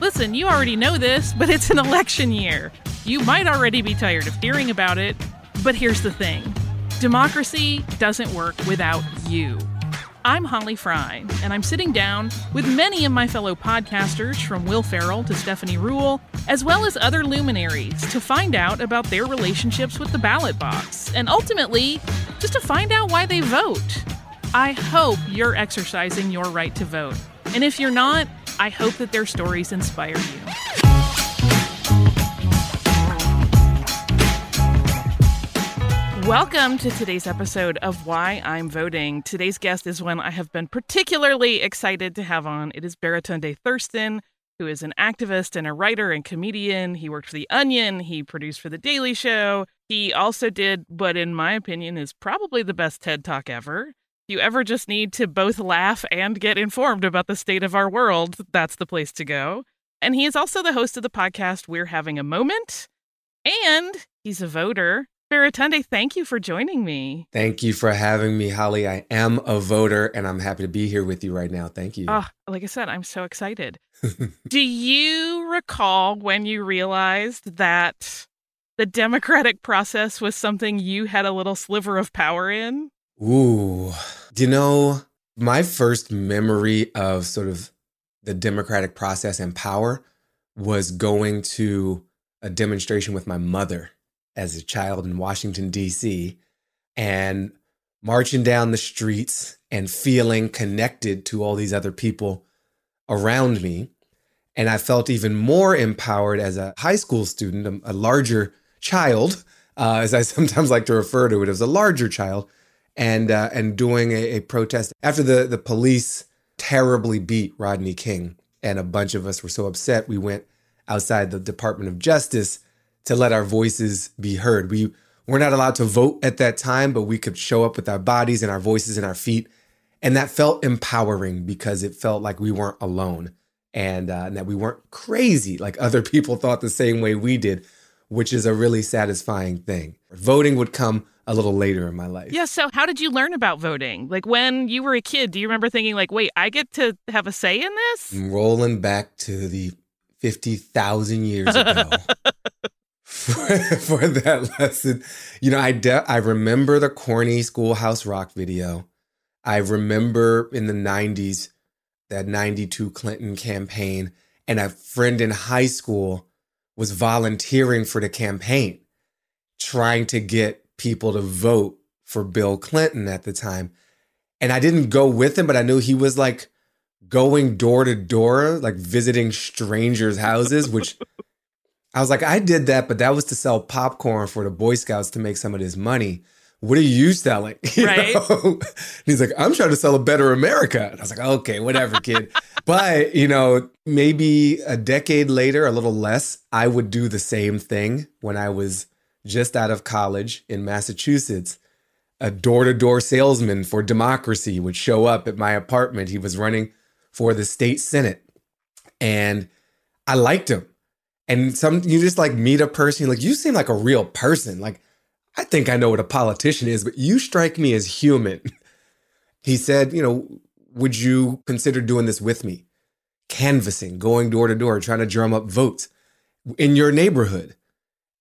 Listen, you already know this, but it's an election year. You might already be tired of hearing about it, but here's the thing. Democracy doesn't work without you. I'm Holly Fry, and I'm sitting down with many of my fellow podcasters, from Will Ferrell to Stephanie Ruhle, as well as other luminaries, to find out about their relationships with the ballot box, and ultimately, just to find out why they vote. I hope you're exercising your right to vote. And if you're not, I hope that their stories inspire you. Welcome to today's episode of Why I'm Voting. Today's guest is one I have been particularly excited to have on. It is Baratunde Thurston, who is an activist and a writer and comedian. He worked for The Onion. He produced for The Daily Show. He also did what, in my opinion, is probably the best TED Talk ever. If you ever just need to both laugh and get informed about the state of our world, that's the place to go. And he is also the host of the podcast We're Having a Moment. And he's a voter. Baratunde, thank you for joining me. Thank you for having me, Holly. I am a voter, and I'm happy to be here with you right now. Thank you. Oh, like I said, I'm so excited. Do you recall when you realized that the democratic process was something you had a little sliver of power in? Ooh. Do you know, my first memory of sort of the democratic process and power was going to a demonstration with my mother as a child in Washington, D.C., and marching down the streets and feeling connected to all these other people around me. And I felt even more empowered as a high school student, a larger child, as I sometimes like to refer to it, as a larger child, and doing a protest after the police terribly beat Rodney King. And a bunch of us were so upset, we went outside the Department of Justice to let our voices be heard. We were not allowed to vote at that time, but we could show up with our bodies and our voices and our feet. And that felt empowering because it felt like we weren't alone and that we weren't crazy, like other people thought the same way we did, which is a really satisfying thing. Voting would come a little later in my life. Yeah, so how did you learn about voting? Like when you were a kid, do you remember thinking like, wait, I get to have a say in this? I'm rolling back to the 50,000 years ago. For that lesson. You know, I remember the corny Schoolhouse Rock video. I remember in the 90s, that 92 Clinton campaign, and a friend in high school was volunteering for the campaign, trying to get people to vote for Bill Clinton at the time. And I didn't go with him, but I knew he was like going door to door, like visiting strangers' houses, which... I was like, I did that, but that was to sell popcorn for the Boy Scouts to make some of this money. what are you selling? You know? And he's like, I'm trying to sell a better America. And I was like, okay, whatever, kid. But, you know, maybe a decade later, a little less, I would do the same thing when I was just out of college in Massachusetts. A door-to-door salesman for democracy would show up at my apartment. He was running for the state Senate. And I liked him. And you just like meet a person, like, you seem like a real person. Like, I think I know what a politician is, but you strike me as human. He said, you know, would you consider doing this with me? Canvassing, going door to door, trying to drum up votes in your neighborhood.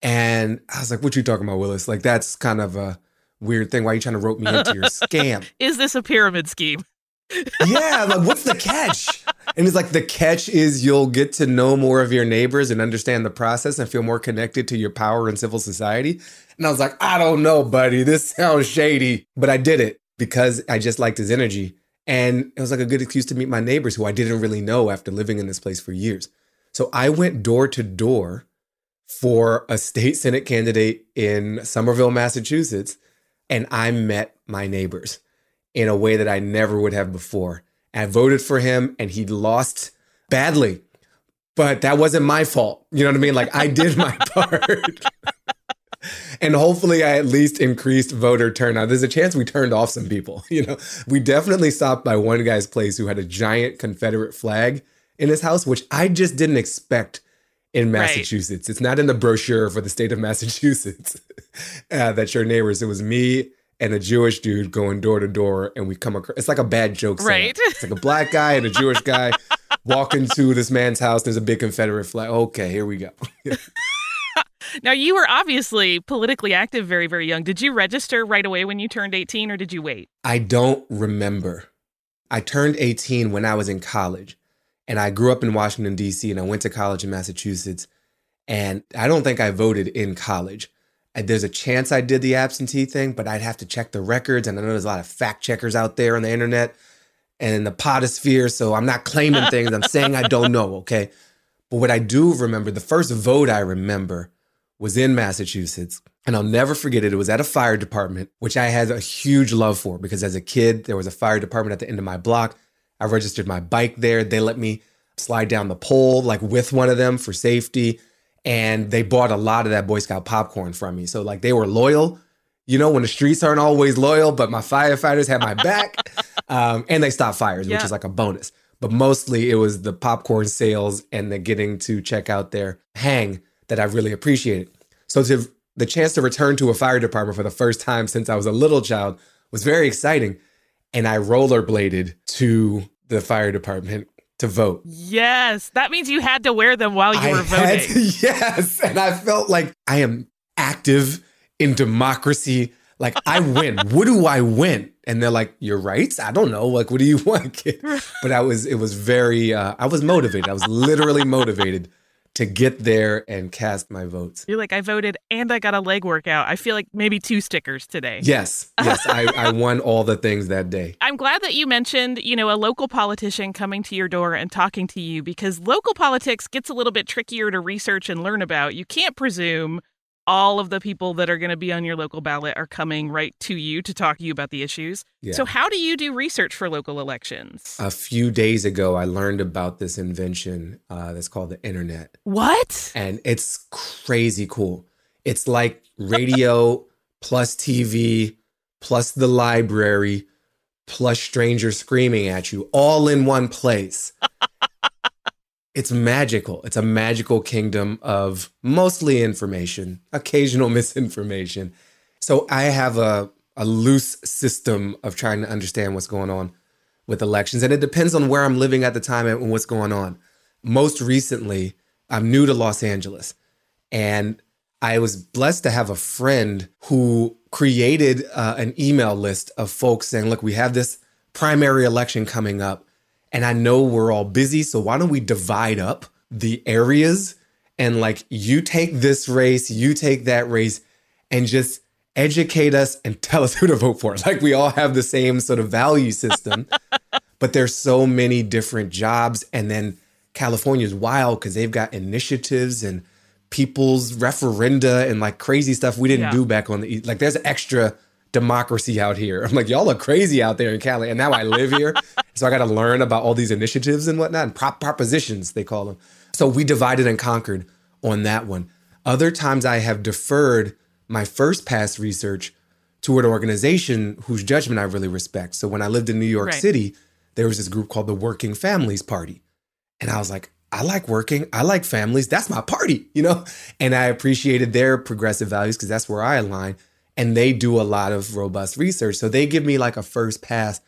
And I was like, what you talking about, Willis? Like, that's kind of a weird thing. Why are you trying to rope me into your scam? Is this a pyramid scheme? Yeah, like, what's the catch? And it's like, the catch is you'll get to know more of your neighbors and understand the process and feel more connected to your power in civil society. And I was like, I don't know, buddy, this sounds shady. But I did it because I just liked his energy. And it was like a good excuse to meet my neighbors who I didn't really know after living in this place for years. So I went door to door for a state Senate candidate in Somerville, Massachusetts, and I met my neighbors in a way that I never would have before. I voted for him and he lost badly, but that wasn't my fault. You know what I mean? Like, I did my part. And hopefully I at least increased voter turnout. There's a chance we turned off some people. You know, we definitely stopped by one guy's place who had a giant Confederate flag in his house, which I just didn't expect in Massachusetts. Right. It's not in the brochure for the state of Massachusetts that your neighbors. It was me and a Jewish dude going door to door, and we come across, it's like a bad joke. Right. It's like a black guy and a Jewish guy walk into this man's house. There's a big Confederate flag. Okay, here we go. Now, you were obviously politically active very, very young. Did you register right away when you turned 18, or did you wait? I don't remember. I turned 18 when I was in college, and I grew up in Washington, D.C., and I went to college in Massachusetts, and I don't think I voted in college. There's a chance I did the absentee thing, but I'd have to check the records. And I know there's a lot of fact checkers out there on the internet and in the potosphere. So I'm not claiming things. I'm saying I don't know, okay? But what I do remember, the first vote I remember was in Massachusetts. And I'll never forget it. It was at a fire department, which I had a huge love for because as a kid, there was a fire department at the end of my block. I registered my bike there. They let me slide down the pole, like with one of them for safety. And they bought a lot of that Boy Scout popcorn from me. So like, they were loyal, you know, when the streets aren't always loyal, but my firefighters had my back and they stopped fires, which is like a bonus. But mostly it was the popcorn sales and the getting to check out their hang that I really appreciated. So the chance to return to a fire department for the first time since I was a little child was very exciting. And I rollerbladed to the fire department to vote. Yes. That means you had to wear them while you were voting. Yes. And I felt like I am active in democracy. Like, I win. What do I win? And they're like, your rights? I don't know. Like, what do you want, kid? But it was very, I was motivated. I was literally motivated to get there and cast my votes. You're like, I voted and I got a leg workout. I feel like maybe 2 stickers today. Yes. Yes. I won all the things that day. I'm glad that you mentioned, you know, a local politician coming to your door and talking to you, because local politics gets a little bit trickier to research and learn about. You can't presume all of the people that are going to be on your local ballot are coming right to you to talk to you about the issues. Yeah. So how do you do research for local elections? A few days ago, I learned about this invention that's called the internet. What? And it's crazy cool. It's like radio plus TV plus the library plus strangers screaming at you all in one place. It's magical. It's a magical kingdom of mostly information, occasional misinformation. So I have a loose system of trying to understand what's going on with elections. And it depends on where I'm living at the time and what's going on. Most recently, I'm new to Los Angeles. And I was blessed to have a friend who created an email list of folks saying, look, we have this primary election coming up. And I know we're all busy, so why don't we divide up the areas and like, you take this race, you take that race, and just educate us and tell us who to vote for. Like, we all have the same sort of value system, but there's so many different jobs. And then California's wild because they've got initiatives and people's referenda and like crazy stuff we didn't do back on the East. Like, there's extra democracy out here. I'm like, y'all look crazy out there in Cali. And now I live here. So I got to learn about all these initiatives and whatnot, and propositions, they call them. So we divided and conquered on that one. Other times I have deferred my first pass research to an organization whose judgment I really respect. So when I lived in New York City, there was this group called the Working Families Party. And I was like, I like working. I like families. That's my party, you know? And I appreciated their progressive values because that's where I align. And they do a lot of robust research. So they give me like a first pass.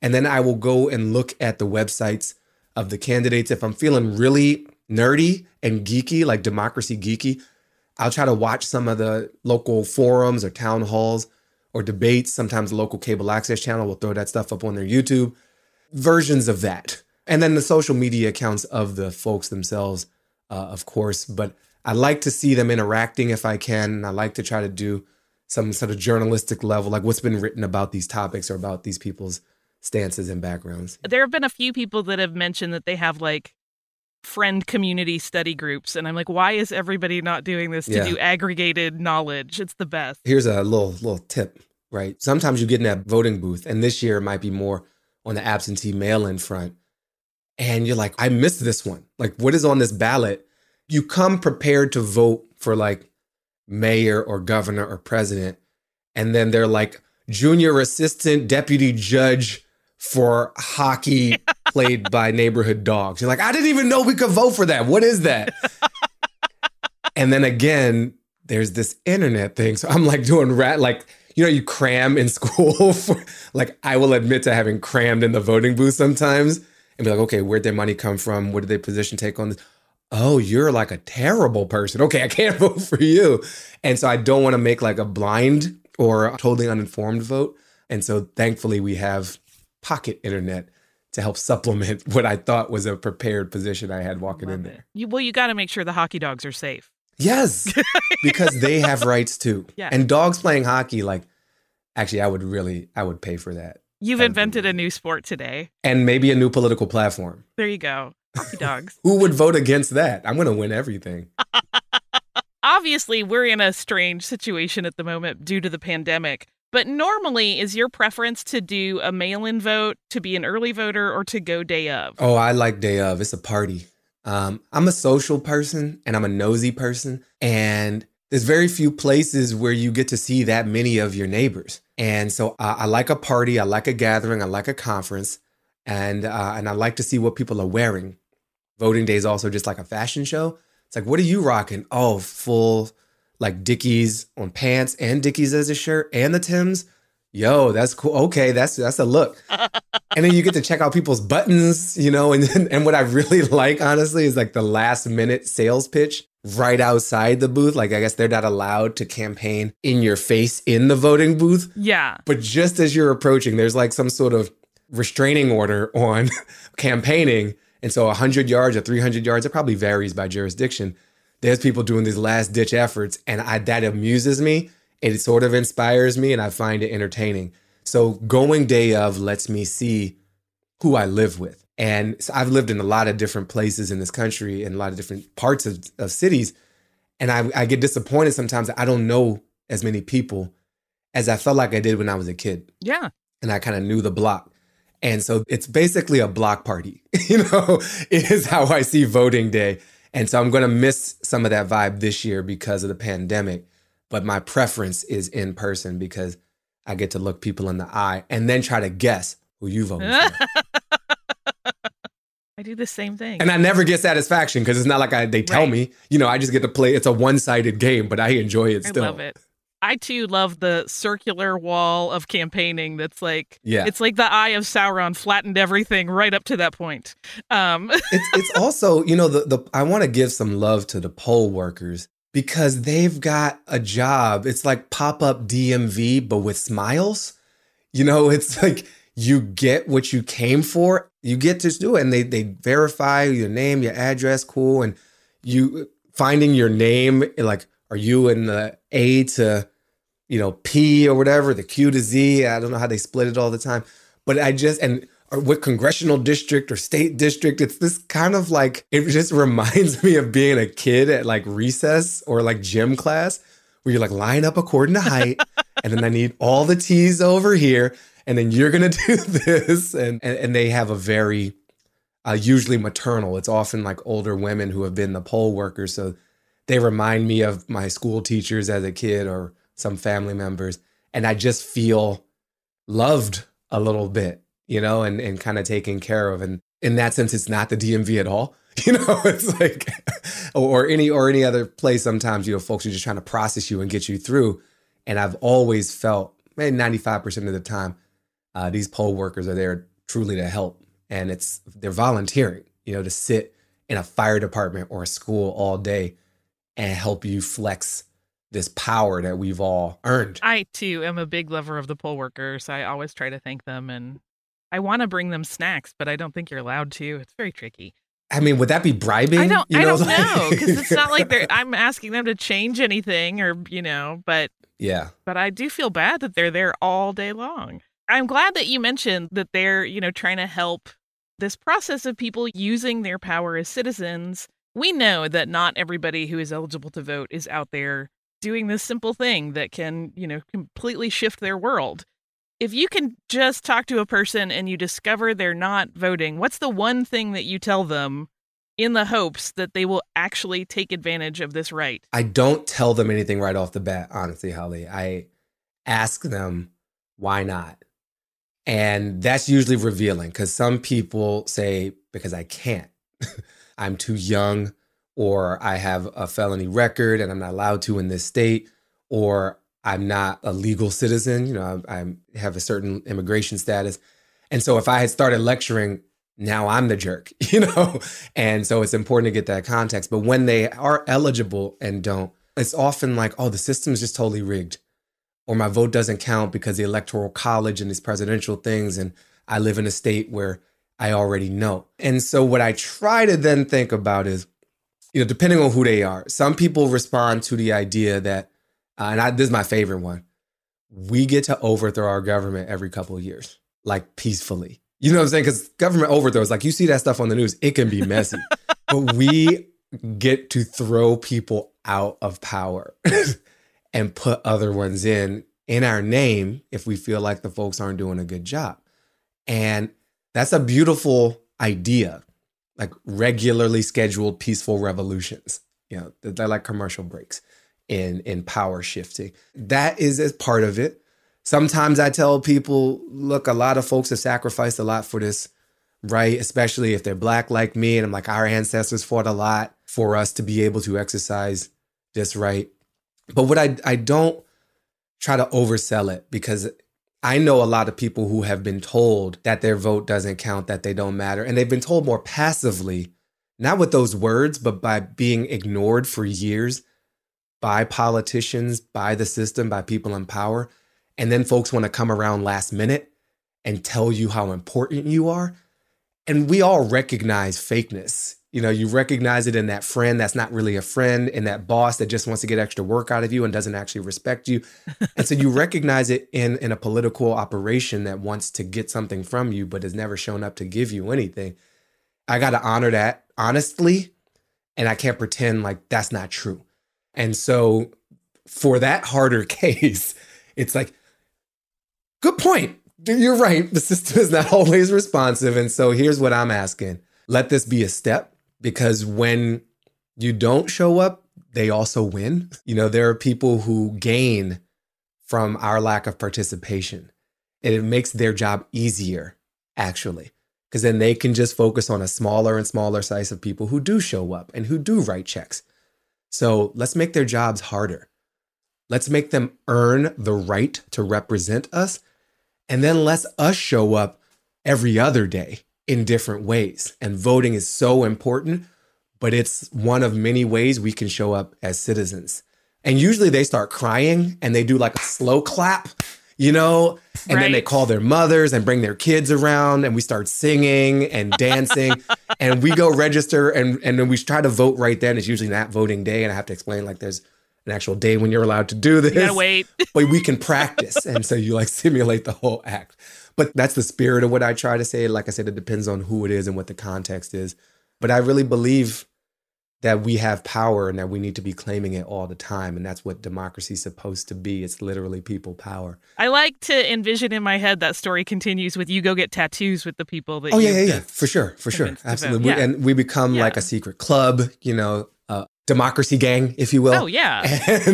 And then I will go and look at the websites of the candidates. If I'm feeling really nerdy and geeky, like democracy geeky, I'll try to watch some of the local forums or town halls or debates. Sometimes the local cable access channel will throw that stuff up on their YouTube. Versions of that. And then the social media accounts of the folks themselves, of course. But I like to see them interacting if I can. And I like to try to do some sort of journalistic level, like what's been written about these topics or about these people's stances and backgrounds. There have been a few people that have mentioned that they have like friend community study groups. And I'm like, why is everybody not doing this to do aggregated knowledge? It's the best. Here's a little tip, right? Sometimes you get in that voting booth, and this year it might be more on the absentee mail-in front. And you're like, I missed this one. Like, what is on this ballot? You come prepared to vote for like mayor or governor or president. And then they're like junior assistant deputy judge for hockey played by neighborhood dogs. You're like, I didn't even know we could vote for that. What is that? And then again, there's this internet thing. So I'm like doing you cram in school. I will admit to having crammed in the voting booth sometimes and be like, okay, where'd their money come from? What did their position take on this? Oh, you're like a terrible person. Okay, I can't vote for you. And so I don't want to make like a blind or totally uninformed vote. And so thankfully we have pocket internet to help supplement what I thought was a prepared position I had walking in there. You got to make sure the hockey dogs are safe. Yes, because they have rights too. Yeah. And dogs playing hockey, I would pay for that. You've invented a new sport today. And maybe a new political platform. There you go. Hockey dogs. Who would vote against that? I'm going to win everything. Obviously, we're in a strange situation at the moment due to the pandemic. But normally, is your preference to do a mail-in vote, to be an early voter, or to go day of? Oh, I like day of. It's a party. I'm a social person and I'm a nosy person, and there's very few places where you get to see that many of your neighbors. And so I like a party, I like a gathering, I like a conference, and I like to see what people are wearing. Voting day is also just like a fashion show. It's like, what are you rocking? Oh, full like Dickies on pants and Dickies as a shirt and the Timbs. Yo, that's cool. Okay, that's a look. And then you get to check out people's buttons, you know, and what I really like, honestly, is like the last minute sales pitch right outside the booth. Like, I guess they're not allowed to campaign in your face in the voting booth. Yeah. But just as you're approaching, there's like some sort of restraining order on campaigning. And so 100 yards or 300 yards, it probably varies by jurisdiction. There's people doing these last ditch efforts, and that amuses me. It sort of inspires me, and I find it entertaining. So going day of lets me see who I live with. And so I've lived in a lot of different places in this country and a lot of different parts of cities. And I get disappointed sometimes that I don't know as many people as I felt like I did when I was a kid. Yeah. And I kind of knew the block. And so it's basically a block party, you know, is how I see voting day. And so I'm going to miss some of that vibe this year because of the pandemic. But my preference is in person because I get to look people in the eye and then try to guess who you voted for. I do the same thing. And I never get satisfaction because it's not like they tell me. You know, I just get to play. It's a one-sided game, but I enjoy it still. I love it. I, too, love the circular wall of campaigning that's like, It's like the eye of Sauron flattened everything right up to that point. It's also, you know, I want to give some love to the poll workers. Because they've got a job. It's like pop-up DMV, but with smiles. You know, it's like you get what you came for. You get to do it. And they verify your name, your address, cool. And you finding your name, like, are you in the A to, you know, P or whatever, the Q to Z. I don't know how they split it all the time. But or what congressional district or state district, it's this kind of like, it just reminds me of being a kid at like recess or like gym class where you're like line up according to height and then I need all the T's over here, and then you're going to do this. And they have a very, usually maternal. It's often like older women who have been the poll workers. So they remind me of my school teachers as a kid or some family members. And I just feel loved a little bit, you know, and kind of taken care of. And in that sense, it's not the DMV at all. You know, it's like, or any other place. Sometimes, you know, folks are just trying to process you and get you through. And I've always felt, maybe 95% of the time, these poll workers are there truly to help. And they're volunteering, you know, to sit in a fire department or a school all day and help you flex this power that we've all earned. I, too, am a big lover of the poll workers. I always try to thank them, and I want to bring them snacks, but I don't think you're allowed to. It's very tricky. I mean, would that be bribing? I don't know, because it's not like I'm asking them to change anything or, you know, but yeah. But I do feel bad that they're there all day long. I'm glad that you mentioned that they're, you know, trying to help this process of people using their power as citizens. We know that not everybody who is eligible to vote is out there doing this simple thing that can, you know, completely shift their world. If you can just talk to a person and you discover they're not voting, what's the one thing that you tell them in the hopes that they will actually take advantage of this right? I don't tell them anything right off the bat, honestly, Holly. I ask them, why not? And that's usually revealing, because some people say, because I can't. I'm too young, or I have a felony record and I'm not allowed to in this state, or I'm not a legal citizen. You know, I have a certain immigration status. And so if I had started lecturing, now I'm the jerk, you know? And so it's important to get that context. But when they are eligible and don't, it's often like, oh, the system's just totally rigged, or my vote doesn't count because the Electoral College and these presidential things, and I live in a state where I already know. And so what I try to then think about is, you know, depending on who they are, some people respond to the idea that, this is my favorite one, we get to overthrow our government every couple of years, like peacefully. You know what I'm saying? Because government overthrows, like you see that stuff on the news, it can be messy. But we get to throw people out of power and put other ones in our name if we feel like the folks aren't doing a good job. And that's a beautiful idea, like regularly scheduled peaceful revolutions. You know, they're like commercial breaks in power shifting. That is as part of it. Sometimes I tell people, look, a lot of folks have sacrificed a lot for this, right? Especially if they're Black like me. And I'm like, our ancestors fought a lot for us to be able to exercise this right. But what I don't try to oversell it, because I know a lot of people who have been told that their vote doesn't count, that they don't matter. And they've been told more passively, not with those words, but by being ignored for years by politicians, by the system, by people in power. And then folks want to come around last minute and tell you how important you are. And we all recognize fakeness. You know, you recognize it in that friend that's not really a friend, in that boss that just wants to get extra work out of you and doesn't actually respect you. And so you recognize it in a political operation that wants to get something from you but has never shown up to give you anything. I got to honor that honestly, and I can't pretend like that's not true. And so for that harder case, it's like, good point. You're right. The system is not always responsive. And so here's what I'm asking. Let this be a step. Because when you don't show up, they also win. You know, there are people who gain from our lack of participation, and it makes their job easier, actually, because then they can just focus on a smaller and smaller slice of people who do show up and who do write checks. So let's make their jobs harder. Let's make them earn the right to represent us, and then let us show up every other day in different ways. And voting is so important, but it's one of many ways we can show up as citizens. And usually they start crying and they do like a slow clap, you know, and right. Then they call their mothers and bring their kids around, and we start singing and dancing and we go register and then we try to vote right then. It's usually not voting day, and I have to explain like there's an actual day when you're allowed to do this. You gotta wait. But we can practice. And so you like simulate the whole act. But that's the spirit of what I try to say. Like I said, it depends on who it is and what the context is. But I really believe that we have power and that we need to be claiming it all the time. And that's what democracy is supposed to be. It's literally people power. I like to envision in my head that story continues with you go get tattoos with the people that For sure. Absolutely. Yeah. And we become like a secret club, you know, a democracy gang, if you will. Oh, yeah.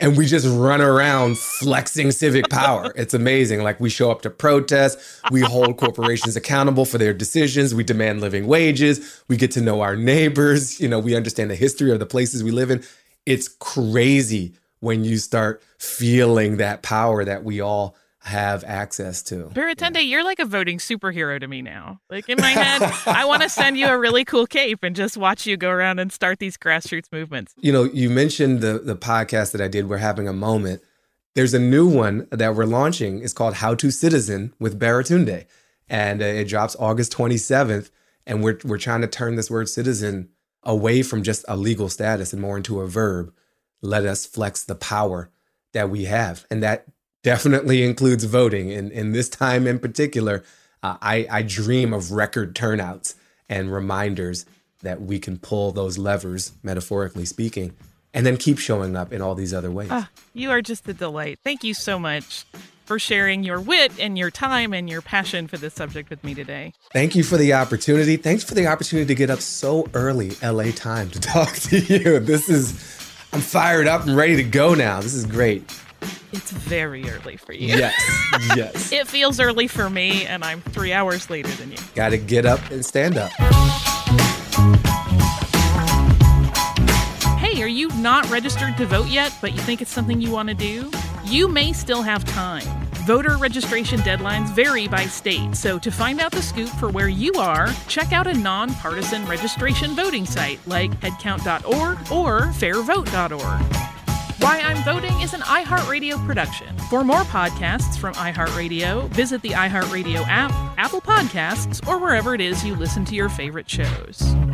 And we just run around flexing civic power. It's amazing. Like, we show up to protests. We hold corporations accountable for their decisions. We demand living wages. We get to know our neighbors. You know, we understand the history of the places we live in. It's crazy when you start feeling that power that we all have access to. Baratunde, you're like a voting superhero to me now. Like, in my head, I want to send you a really cool cape and just watch you go around and start these grassroots movements. You know, you mentioned the podcast that I did, We're Having a Moment. There's a new one that we're launching. It's called How to Citizen with Baratunde. And it drops August 27th. And we're trying to turn this word citizen away from just a legal status and more into a verb. Let us flex the power that we have. And that definitely includes voting. And in this time in particular, I dream of record turnouts and reminders that we can pull those levers, metaphorically speaking, and then keep showing up in all these other ways. You are just a delight. Thank you so much for sharing your wit and your time and your passion for this subject with me today. Thank you for the opportunity. Thanks for the opportunity to get up so early LA time to talk to you. I'm fired up and ready to go now. This is great. It's very early for you. Yes. It feels early for me, and I'm 3 hours later than you. Got to get up and stand up. Hey, are you not registered to vote yet, but you think it's something you want to do? You may still have time. Voter registration deadlines vary by state, so to find out the scoop for where you are, check out a nonpartisan registration voting site like headcount.org or fairvote.org. Why I'm Voting is an iHeartRadio production. For more podcasts from iHeartRadio, visit the iHeartRadio app, Apple Podcasts, or wherever it is you listen to your favorite shows.